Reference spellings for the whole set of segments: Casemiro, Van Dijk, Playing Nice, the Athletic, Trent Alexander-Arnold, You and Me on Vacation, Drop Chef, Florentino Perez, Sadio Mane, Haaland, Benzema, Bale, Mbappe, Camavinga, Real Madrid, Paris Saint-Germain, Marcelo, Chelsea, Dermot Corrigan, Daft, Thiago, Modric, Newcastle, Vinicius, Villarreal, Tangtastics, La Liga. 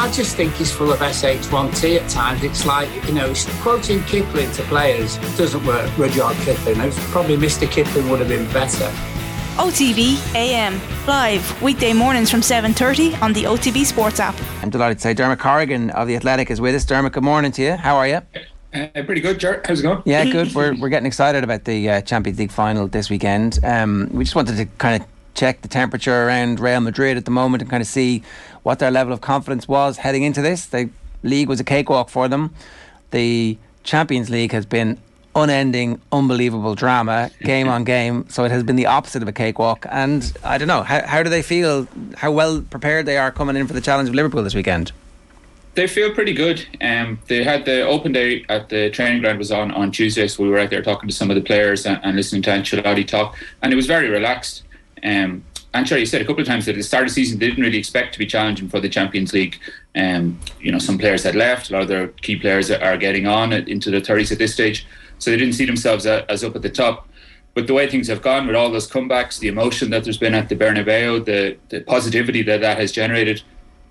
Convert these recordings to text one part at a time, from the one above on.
I just think he's full of SH1T at times. It's like, you know, quoting Kipling to players doesn't work. Rudyard Kipling. It was probably Mr. Kipling would have been better. OTB AM, live weekday mornings from 7:30 on the OTB Sports App. I'm delighted to say Dermot Corrigan of the Athletic is with us. Dermot, good morning to you. How are you? Pretty good, Ger. How's it going? Yeah, good. We're getting excited about the Champions League final this weekend. We just wanted to kind of check the temperature around Real Madrid at the moment and kind of see what their level of confidence was heading into this. The league was a cakewalk for them. The Champions League has been unending, unbelievable drama, game on game. So it has been the opposite of a cakewalk. And I don't know, how do they feel, how well prepared they are coming in for the challenge of Liverpool this weekend? They feel pretty good. They had the open day at the training ground was on Tuesday, so we were out there talking to some of the players and listening to Ancelotti talk. And it was very relaxed. Ancelotti said a couple of times that at the start of the season they didn't really expect to be challenging for the Champions League. You know, some players had left, a lot of their key players are getting on into their 30s at this stage. So they didn't see themselves as up at the top. But the way things have gone with all those comebacks, the emotion that there's been at the Bernabeu, the positivity that has generated,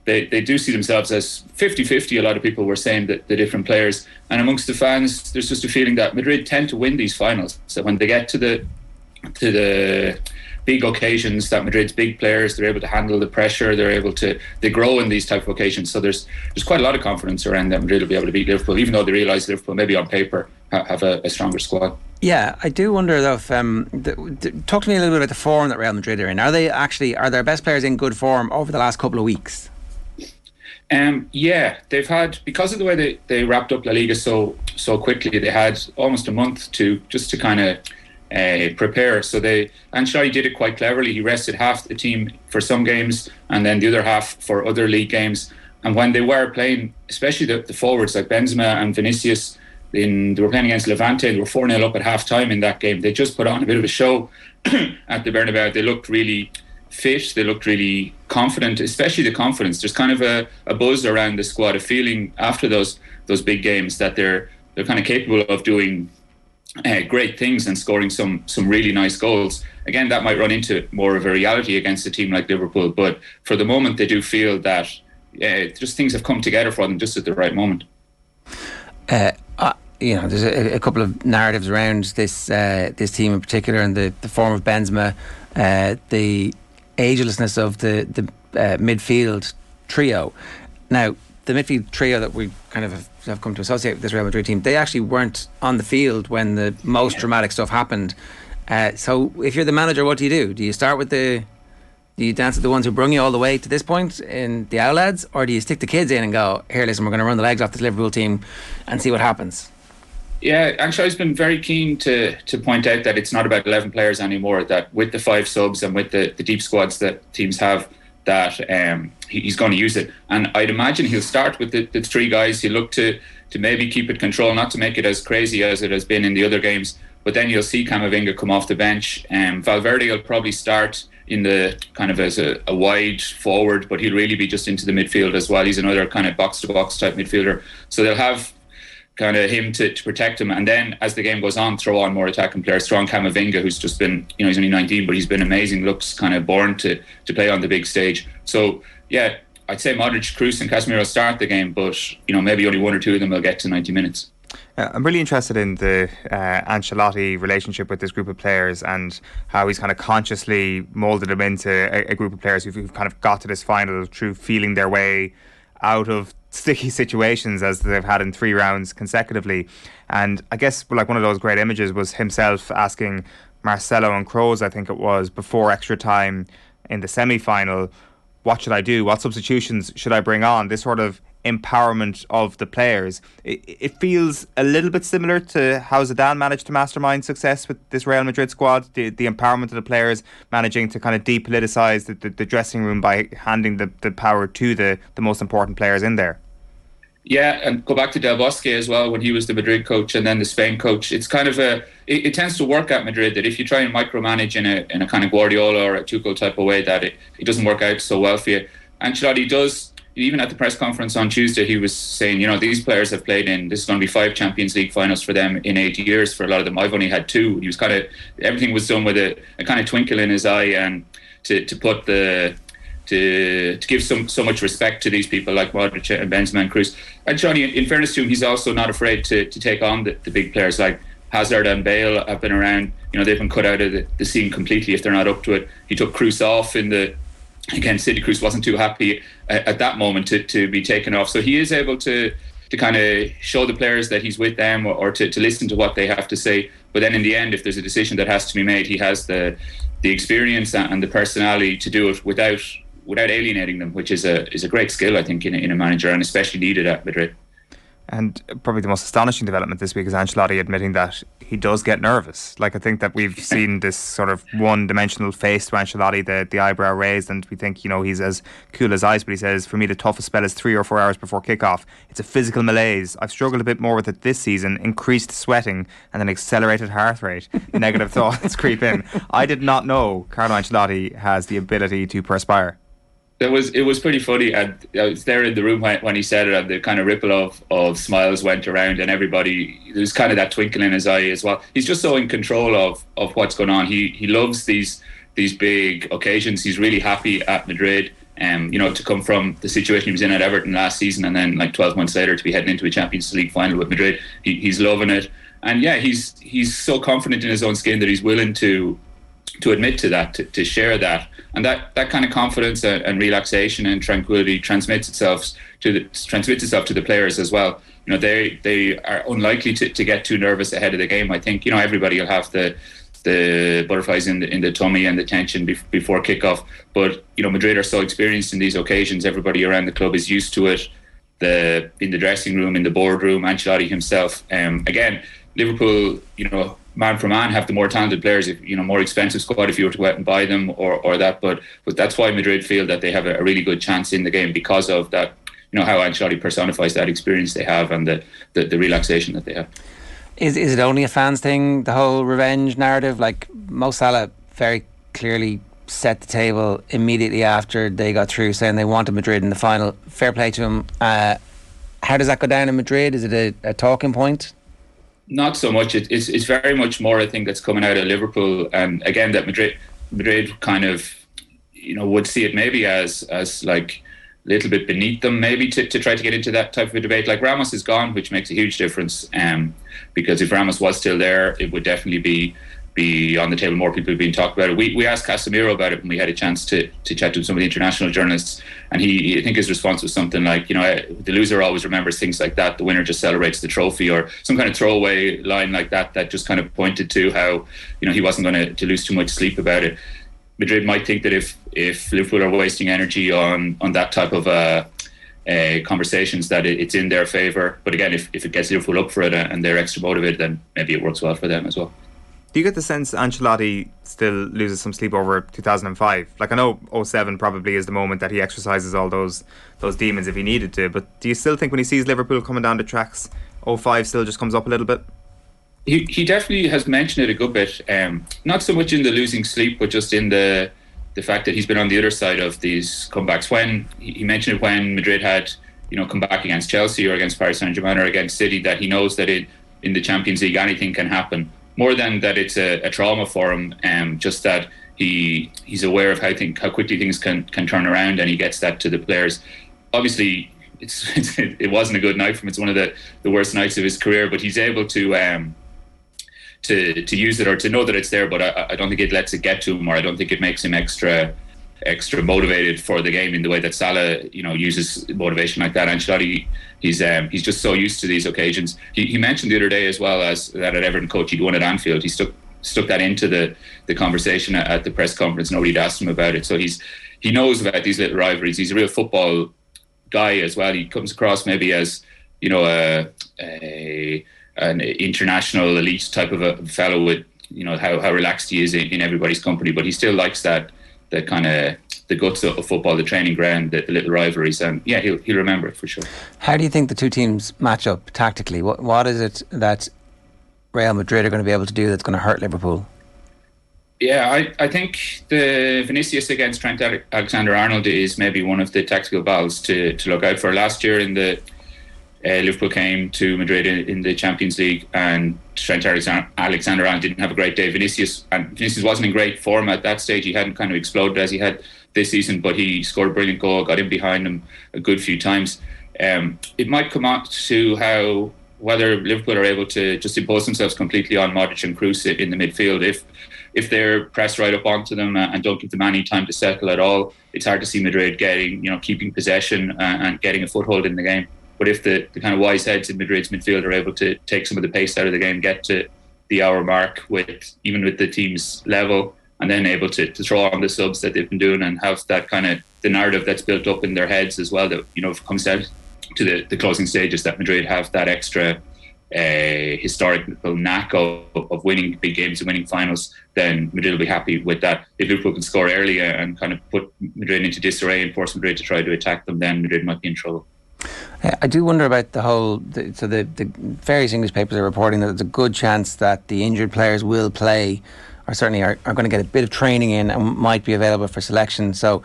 they do see themselves as 50-50, a lot of people were saying, that the different players. And amongst the fans, there's just a feeling that Madrid tend to win these finals. So when they get to the big occasions, that Madrid's big players, they're able to handle the pressure, they grow in these type of occasions. So there's quite a lot of confidence around that Madrid will be able to beat Liverpool, even though they realise Liverpool maybe on paper have a stronger squad. Yeah, I do wonder though if talk to me a little bit about the form that Real Madrid are in. Are their best players in good form over the last couple of weeks? Yeah, they've had, because of the way they wrapped up La Liga so quickly, they had almost a month to kind of prepare. So Ancelotti did it quite cleverly. He rested half the team for some games and then the other half for other league games. And when they were playing, especially the forwards like Benzema and Vinicius, they were playing against Levante. They were 4-0 up at half time in that game. They just put on a bit of a show at the Bernabeu. They looked really fit. They looked really confident, especially the confidence. There's kind of a buzz around the squad, a feeling after those big games that they're kind of capable of doing great things and scoring some really nice goals. Again, that might run into more of a reality against a team like Liverpool, but for the moment they do feel that just things have come together for them just at the right moment. There's a couple of narratives around this team in particular, and the form of Benzema, the agelessness of the midfield trio. Now, the midfield trio that we kind of have come to associate with this Real Madrid team, they actually weren't on the field when the most dramatic stuff happened. So if you're the manager, what do you do? Do you start with do you dance with the ones who brung you all the way to this point in the outlads, or do you stick the kids in and go, here, listen, we're going to run the legs off this Liverpool team and see what happens? Yeah, Ancelotti's been very keen to point out that it's not about 11 players anymore, that with the 5 subs and with the deep squads that teams have, that he's going to use it. And I'd imagine he'll start with the 3 guys. He'll look to maybe keep it controlled, not to make it as crazy as it has been in the other games. But then you'll see Camavinga come off the bench. Valverde will probably start in the kind of as a wide forward, but he'll really be just into the midfield as well. He's another kind of box-to-box type midfielder. So they'll have kind of him to protect him. And then as the game goes on, throw on more attacking players. Throw on Camavinga, who's just been, you know, he's only 19, but he's been amazing. Looks kind of born to play on the big stage. So, yeah, I'd say Modric, Kroos and Casemiro start the game, but, you know, maybe only one or two of them will get to 90 minutes. I'm really interested in the Ancelotti relationship with this group of players and how he's kind of consciously moulded them into a group of players who've kind of got to this final through feeling their way out of sticky situations as they've had in 3 rounds consecutively. And I guess like one of those great images was himself asking Marcelo and Kroos, I think it was, before extra time in the semi-final, what should I do? What substitutions should I bring on? This sort of empowerment of the players. It feels a little bit similar to how Zidane managed to mastermind success with this Real Madrid squad, the empowerment of the players, managing to kind of depoliticize the dressing room by handing the power to the most important players in there. Yeah, and go back to Del Bosque as well when he was the Madrid coach and then the Spain coach. It's kind of it tends to work at Madrid that if you try and micromanage in a kind of Guardiola or a Tuchel type of way, that it doesn't work out so well for you. Ancelotti does. Even at the press conference on Tuesday, he was saying, you know, these players have played in, this is going to be 5 Champions League finals for them in 8 years. For a lot of them, I've only had 2. He was everything was done with a kind of twinkle in his eye, and to put the to give so much respect to these people like Modric and Benzema and Kroos. And Johnny, in fairness to him, he's also not afraid to take on the big players like Hazard and Bale have been around. You know, they've been cut out of the scene completely if they're not up to it. He took Kroos off against City. Kroos wasn't too happy at that moment to be taken off. So he is able to kind of show the players that he's with them or to listen to what they have to say. But then in the end, if there's a decision that has to be made, he has the experience and the personality to do it without alienating them, which is a great skill, I think, in a manager, and especially needed at Madrid. And probably the most astonishing development this week is Ancelotti admitting that he does get nervous. Like, I think that we've seen this sort of one-dimensional face to Ancelotti, the eyebrow raised, and we think, you know, he's as cool as ice, but he says, for me, the toughest spell is 3 or 4 hours before kickoff. It's a physical malaise. I've struggled a bit more with it this season, increased sweating and an accelerated heart rate. Negative thoughts creep in. I did not know Carlo Ancelotti has the ability to perspire. It was pretty funny, and I was there in the room when he said it, and the kind of ripple of smiles went around, and everybody, there's kind of that twinkle in his eye as well. He's just so in control of what's going on. He loves these big occasions. He's really happy at Madrid, you know, to come from the situation he was in at Everton last season, and then like 12 months later to be heading into a Champions League final with Madrid. He's loving it, and yeah, he's so confident in his own skin that he's willing to admit to that, to share that. And that kind of confidence and relaxation and tranquility transmits itself to the players as well. You know, they are unlikely to get too nervous ahead of the game. I think, you know, everybody will have the butterflies in the tummy and the tension before kickoff. But, you know, Madrid are so experienced in these occasions. Everybody around the club is used to it. In the dressing room, in the boardroom, Ancelotti himself. Again, Liverpool, you know, man for man, have the more talented players, if, you know, more expensive squad if you were to go out and buy them or that. But that's why Madrid feel that they have a really good chance in the game because of that, you know, how Ancelotti personifies that experience they have and the relaxation that they have. Is it only a fans thing, the whole revenge narrative? Like, Mo Salah very clearly set the table immediately after they got through, saying they wanted Madrid in the final. Fair play to him. How does that go down in Madrid? Is it a talking point? Not so much. It's very much more, I think, that's coming out of Liverpool, and again that Madrid kind of, you know, would see it maybe as like a little bit beneath them, maybe to try to get into that type of a debate. Like, Ramos is gone, which makes a huge difference, because if Ramos was still there, it would definitely be on the table. More people being talked about it. We asked Casemiro about it when we had a chance to chat to some of the international journalists, and he, I think his response was something like, you know, the loser always remembers things like that, the winner just celebrates the trophy, or some kind of throwaway line like that just kind of pointed to how, you know, he wasn't going to lose too much sleep about it. Madrid might think that if Liverpool are wasting energy on that type of conversations, that it's in their favour. But again, if it gets Liverpool up for it and they're extra motivated, then maybe it works well for them as well. Do you get the sense Ancelotti still loses some sleep over 2005? Like, I know 2007 probably is the moment that he exercises all those demons if he needed to, but do you still think when he sees Liverpool coming down the tracks, 2005 still just comes up a little bit? He definitely has mentioned it a good bit. Not so much in the losing sleep, but just in the fact that he's been on the other side of these comebacks. When he mentioned it when Madrid had, you know, come back against Chelsea or against Paris Saint-Germain or against City, that he knows that in the Champions League anything can happen. More than that, it's a trauma for him, just that he's aware of how quickly things can turn around, and he gets that to the players. Obviously, it wasn't a good night for him. It's one of the worst nights of his career, but he's able to use it, or to know that it's there, but I don't think it lets it get to him, or I don't think it makes him extra motivated for the game in the way that Salah, you know, uses motivation like that. Ancelotti, he's just so used to these occasions. He mentioned the other day as well as that at Everton coach he'd won at Anfield. He stuck that into the conversation at the press conference. Nobody had asked him about it. So he knows about these little rivalries. He's a real football guy as well. He comes across maybe as, you know, an international elite type of a fellow with, you know, how relaxed he is in everybody's company, but he still likes that kind of the guts of football, the training ground, the little rivalries, and yeah, he'll remember it for sure. How do you think the two teams match up tactically? What is it that Real Madrid are going to be able to do that's going to hurt Liverpool? Yeah, I think the Vinicius against Trent Alexander-Arnold is maybe one of the tactical battles to look out for. Last year in the Liverpool came to Madrid in the Champions League, and Trent Alexander-Arnold didn't have a great day. Vinicius wasn't in great form at that stage. He hadn't kind of exploded as he had this season, but he scored a brilliant goal, got in behind him a good few times. It might come out to how whether Liverpool are able to just impose themselves completely on Modric and Kroos in the midfield. If they're pressed right up onto them and don't give them any time to settle at all, it's hard to see Madrid getting, you know, keeping possession and getting a foothold in the game. But if the kind of wise heads in Madrid's midfield are able to take some of the pace out of the game, get to the hour mark with the team's level, and then able to throw on the subs that they've been doing and have that kind of the narrative that's built up in their heads as well, that, you know, comes down to the closing stages, that Madrid have that extra historical knack of winning big games and winning finals, then Madrid will be happy with that. If Liverpool can score earlier and kind of put Madrid into disarray and force Madrid to try to attack them, then Madrid might be in trouble. I do wonder about the whole... So the various English papers are reporting that there's a good chance that the injured players will play, or certainly are going to get a bit of training in and might be available for selection. So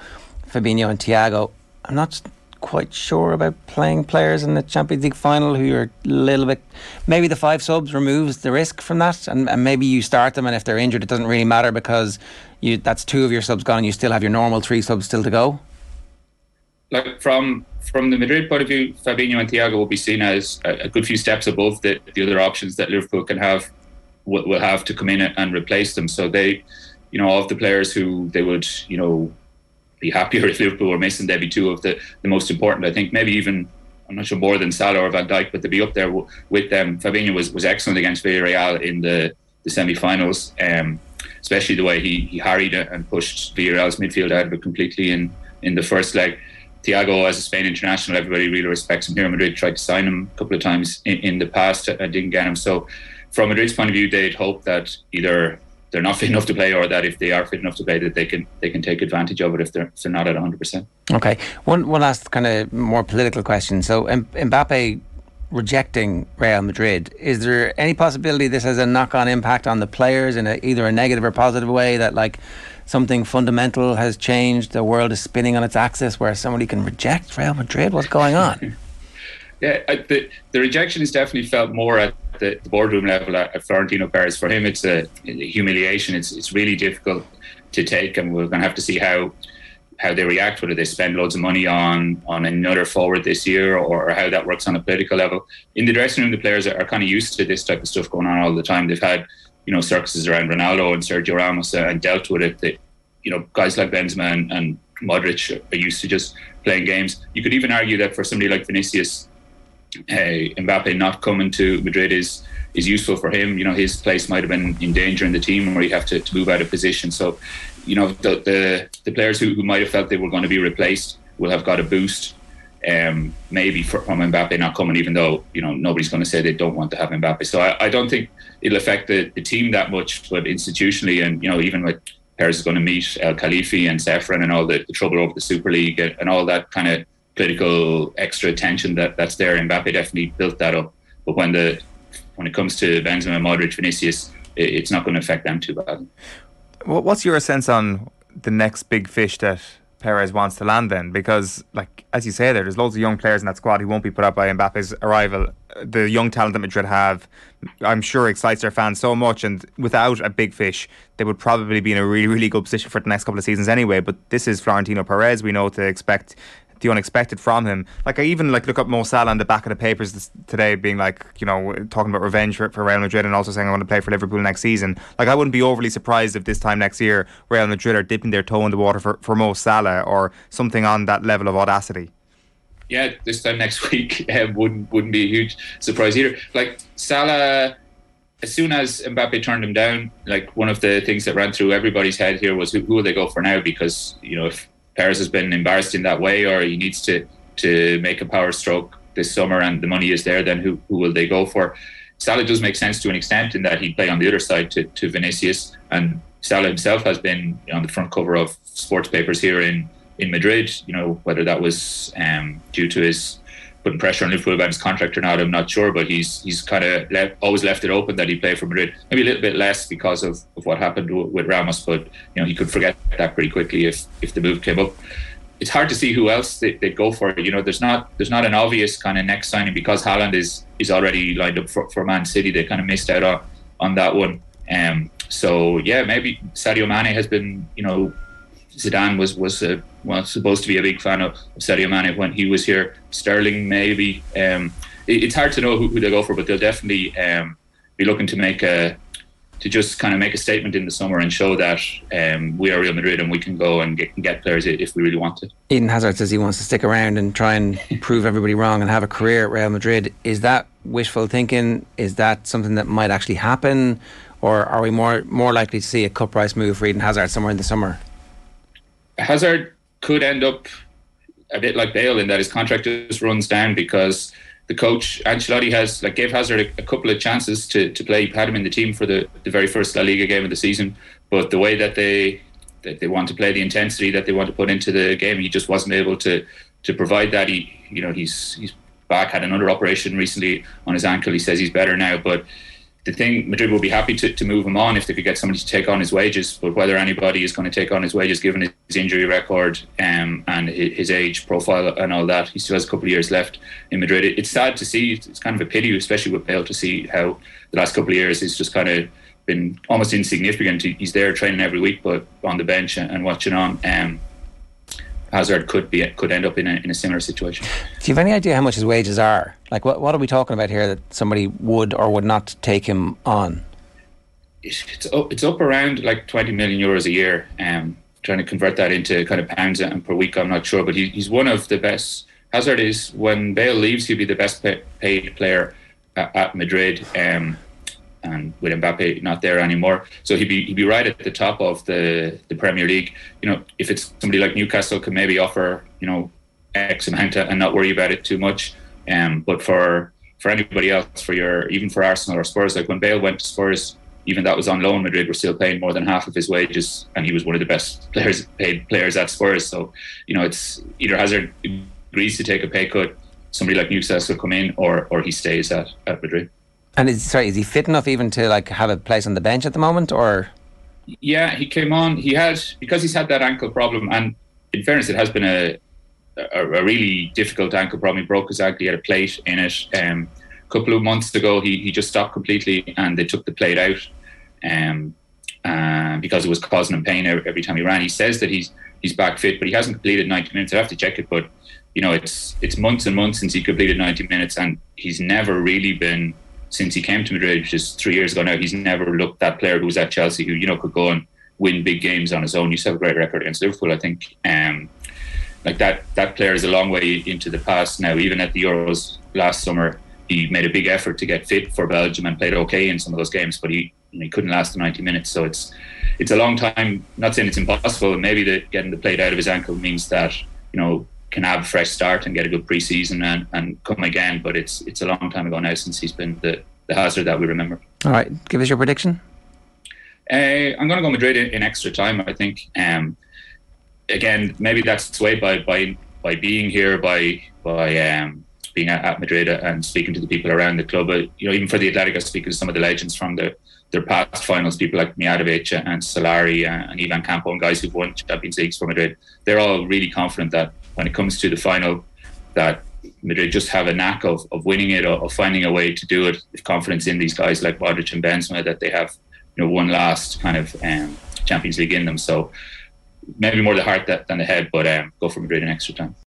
Fabinho and Thiago, I'm not quite sure about playing players in the Champions League final who are a little bit... Maybe the five subs removes the risk from that, and maybe you start them, and if they're injured it doesn't really matter because that's two of your subs gone and you still have your normal three subs still to go. Like from the Madrid point of view, Fabinho and Thiago will be seen as a good few steps above the other options that Liverpool can have, will have to come in and replace them. So they, you know, of the players who they would, you know, be happier if Liverpool were missing, they'd be two of the most important. I think maybe even, I'm not sure, more than Salah or Van Dijk, but they'd be up there with them. Fabinho was excellent against Villarreal in the semi-finals, especially the way he harried and pushed Villarreal's midfield out of it completely in the first leg. Thiago, as a Spain international, everybody really respects him here. Madrid tried to sign him a couple of times in the past and didn't get him. So from Madrid's point of view, they'd hope that either they're not fit enough to play, or that if they are fit enough to play, that they can take advantage of it if they're not at 100%. Okay. One last kind of more political question. So Mbappe rejecting Real Madrid, is there any possibility this has a knock-on impact on the players in either a negative or positive way, that like something fundamental has changed, the world is spinning on its axis where somebody can reject Real Madrid? What's going on? Yeah, the rejection is definitely felt more at the boardroom level at Florentino Perez. For him, it's a humiliation. It's really difficult to take, and we're going to have to see how they react, whether they spend loads of money on another forward this year, or how that works on a political level. In the dressing room, the players are kind of used to this type of stuff going on all the time. They've had, you know, circuses around Ronaldo and Sergio Ramos and dealt with it. They, you know, guys like Benzema and Modric are used to just playing games. You could even argue that for somebody like Vinicius, Mbappe not coming to Madrid is useful for him. You know, his place might have been in danger in the team, where he'd have to move out of position. So, you know, the players who might have felt they were going to be replaced will have got a boost, maybe from Mbappe not coming, even though, you know, nobody's going to say they don't want to have Mbappe. So I don't think it'll affect the team that much, but institutionally, and, you know, even with Perez is going to meet El Khalifi and Sefren and all the trouble over the Super League and all that kind of political extra tension that's there. Mbappe definitely built that up, but when it comes to Benzema, Modric, Vinicius, it's not going to affect them too badly. What's your sense on the next big fish that Perez wants to land then? Because, like, as you say there's loads of young players in that squad who won't be put up by Mbappe's arrival. The young talent that Madrid have, I'm sure, excites their fans so much, and without a big fish they would probably be in a really, really good position for the next couple of seasons anyway. But this is Florentino Perez. We know to expect the unexpected from him. Like, I even look up Mo Salah on the back of the papers today being like, you know, talking about revenge for Real Madrid, and also saying I want to play for Liverpool next season. Like, I wouldn't be overly surprised if this time next year Real Madrid are dipping their toe in the water for Mo Salah or something on that level of audacity. Yeah, this time next week wouldn't be a huge surprise either. Like, Salah, as soon as Mbappe turned him down, like, one of the things that ran through everybody's head here was who will they go for now, because, you know, if Perez has been embarrassed in that way, or he needs to make a power stroke this summer and the money is there, then who will they go for? Salah does make sense to an extent in that he'd play on the other side to Vinicius, and Salah himself has been on the front cover of sports papers here in Madrid. You know, whether that was due to his putting pressure on Liverpool about his contract or not, I'm not sure, but he's kind of always left it open that he played for Madrid. Maybe a little bit less because of what happened with Ramos, but, you know, he could forget that pretty quickly if the move came up. It's hard to see who else they go for. You know, there's not an obvious kind of next signing, because Haaland is already lined up for Man City. They kind of missed out on that one. So yeah, maybe Sadio Mane has been, you know, Zidane was supposed to be a big fan of Sadio Mane when he was here. Sterling, maybe. It's hard to know who they go for, but they'll definitely be looking to make a statement in the summer and show that we are Real Madrid and we can go and get players if we really want to. Eden Hazard says he wants to stick around and try and prove everybody wrong and have a career at Real Madrid. Is that wishful thinking? Is that something that might actually happen? Or are we more likely to see a cut price move for Eden Hazard somewhere in the summer? Hazard could end up a bit like Bale in that his contract just runs down because the coach, Ancelotti, has gave Hazard a couple of chances to play. He had him in the team for the very first La Liga game of the season, but the way that they want to play, the intensity that they want to put into the game, he just wasn't able to provide that. He's back, had another operation recently on his ankle. He says he's better now, but the thing, Madrid will be happy to move him on if they could get somebody to take on his wages, but whether anybody is going to take on his wages given his injury record and his age profile and all that, he still has a couple of years left in Madrid. It's sad to see. It's kind of a pity, especially with Bale, to see how the last couple of years he's just kind of been almost insignificant. He's there training every week, but on the bench and watching on. Hazard could end up in a similar situation. Do you have any idea how much his wages are? Like, what are we talking about here that somebody would or would not take him on? It's up around like 20 million euros a year. Trying to convert that into kind of pounds and per week, I'm not sure, but he's one of the best. Hazard is, when Bale leaves, he'll be the best paid player at Madrid. And with Mbappe not there anymore, so he'd be right at the top of the Premier League. You know, if it's somebody like Newcastle, can maybe offer X amount and not worry about it too much. But for anybody else, even for Arsenal or Spurs, like when Bale went to Spurs, even that was on loan. Madrid were still paying more than half of his wages, and he was one of the best paid players at Spurs. So it's either Hazard agrees to take a pay cut, somebody like Newcastle come in, or he stays at Madrid. And is he fit enough even to have a place on the bench at the moment, or? Yeah, he came on. Because he's had that ankle problem, and in fairness, it has been a really difficult ankle problem. He broke his ankle. He had a plate in it. A couple of months ago, he just stopped completely, and they took the plate out, because it was causing him pain every time he ran. He says that he's back fit, but he hasn't completed 90 minutes. I'd have to check it, but it's months and months since he completed 90 minutes, and he's never really been. Since he came to Madrid, which is 3 years ago now, he's never looked that player who was at Chelsea, who could go and win big games on his own. You have a great record against Liverpool, I think. That player is a long way into the past now. Even at the Euros last summer, he made a big effort to get fit for Belgium and played okay in some of those games, but he couldn't last the 90 minutes. So it's a long time. Not saying it's impossible, but maybe getting the plate out of his ankle means that can have a fresh start and get a good pre-season and come again, but it's a long time ago now since he's been the Hazard that we remember. All right, give us your prediction. I'm going to go Madrid in extra time, I think. Again, maybe that's swayed by being here, by being at Madrid and speaking to the people around the club. Even for the Athletic, I speak to some of the legends from their past finals, people like Mijatovic and Solari and Ivan Campo and guys who've won Champions Leagues for Madrid. They're all really confident that when it comes to the final, that Madrid just have a knack of winning it or of finding a way to do it. With confidence in these guys like Modric and Benzema that they have, one last kind of Champions League in them. So maybe more the heart than the head, but go for Madrid in extra time.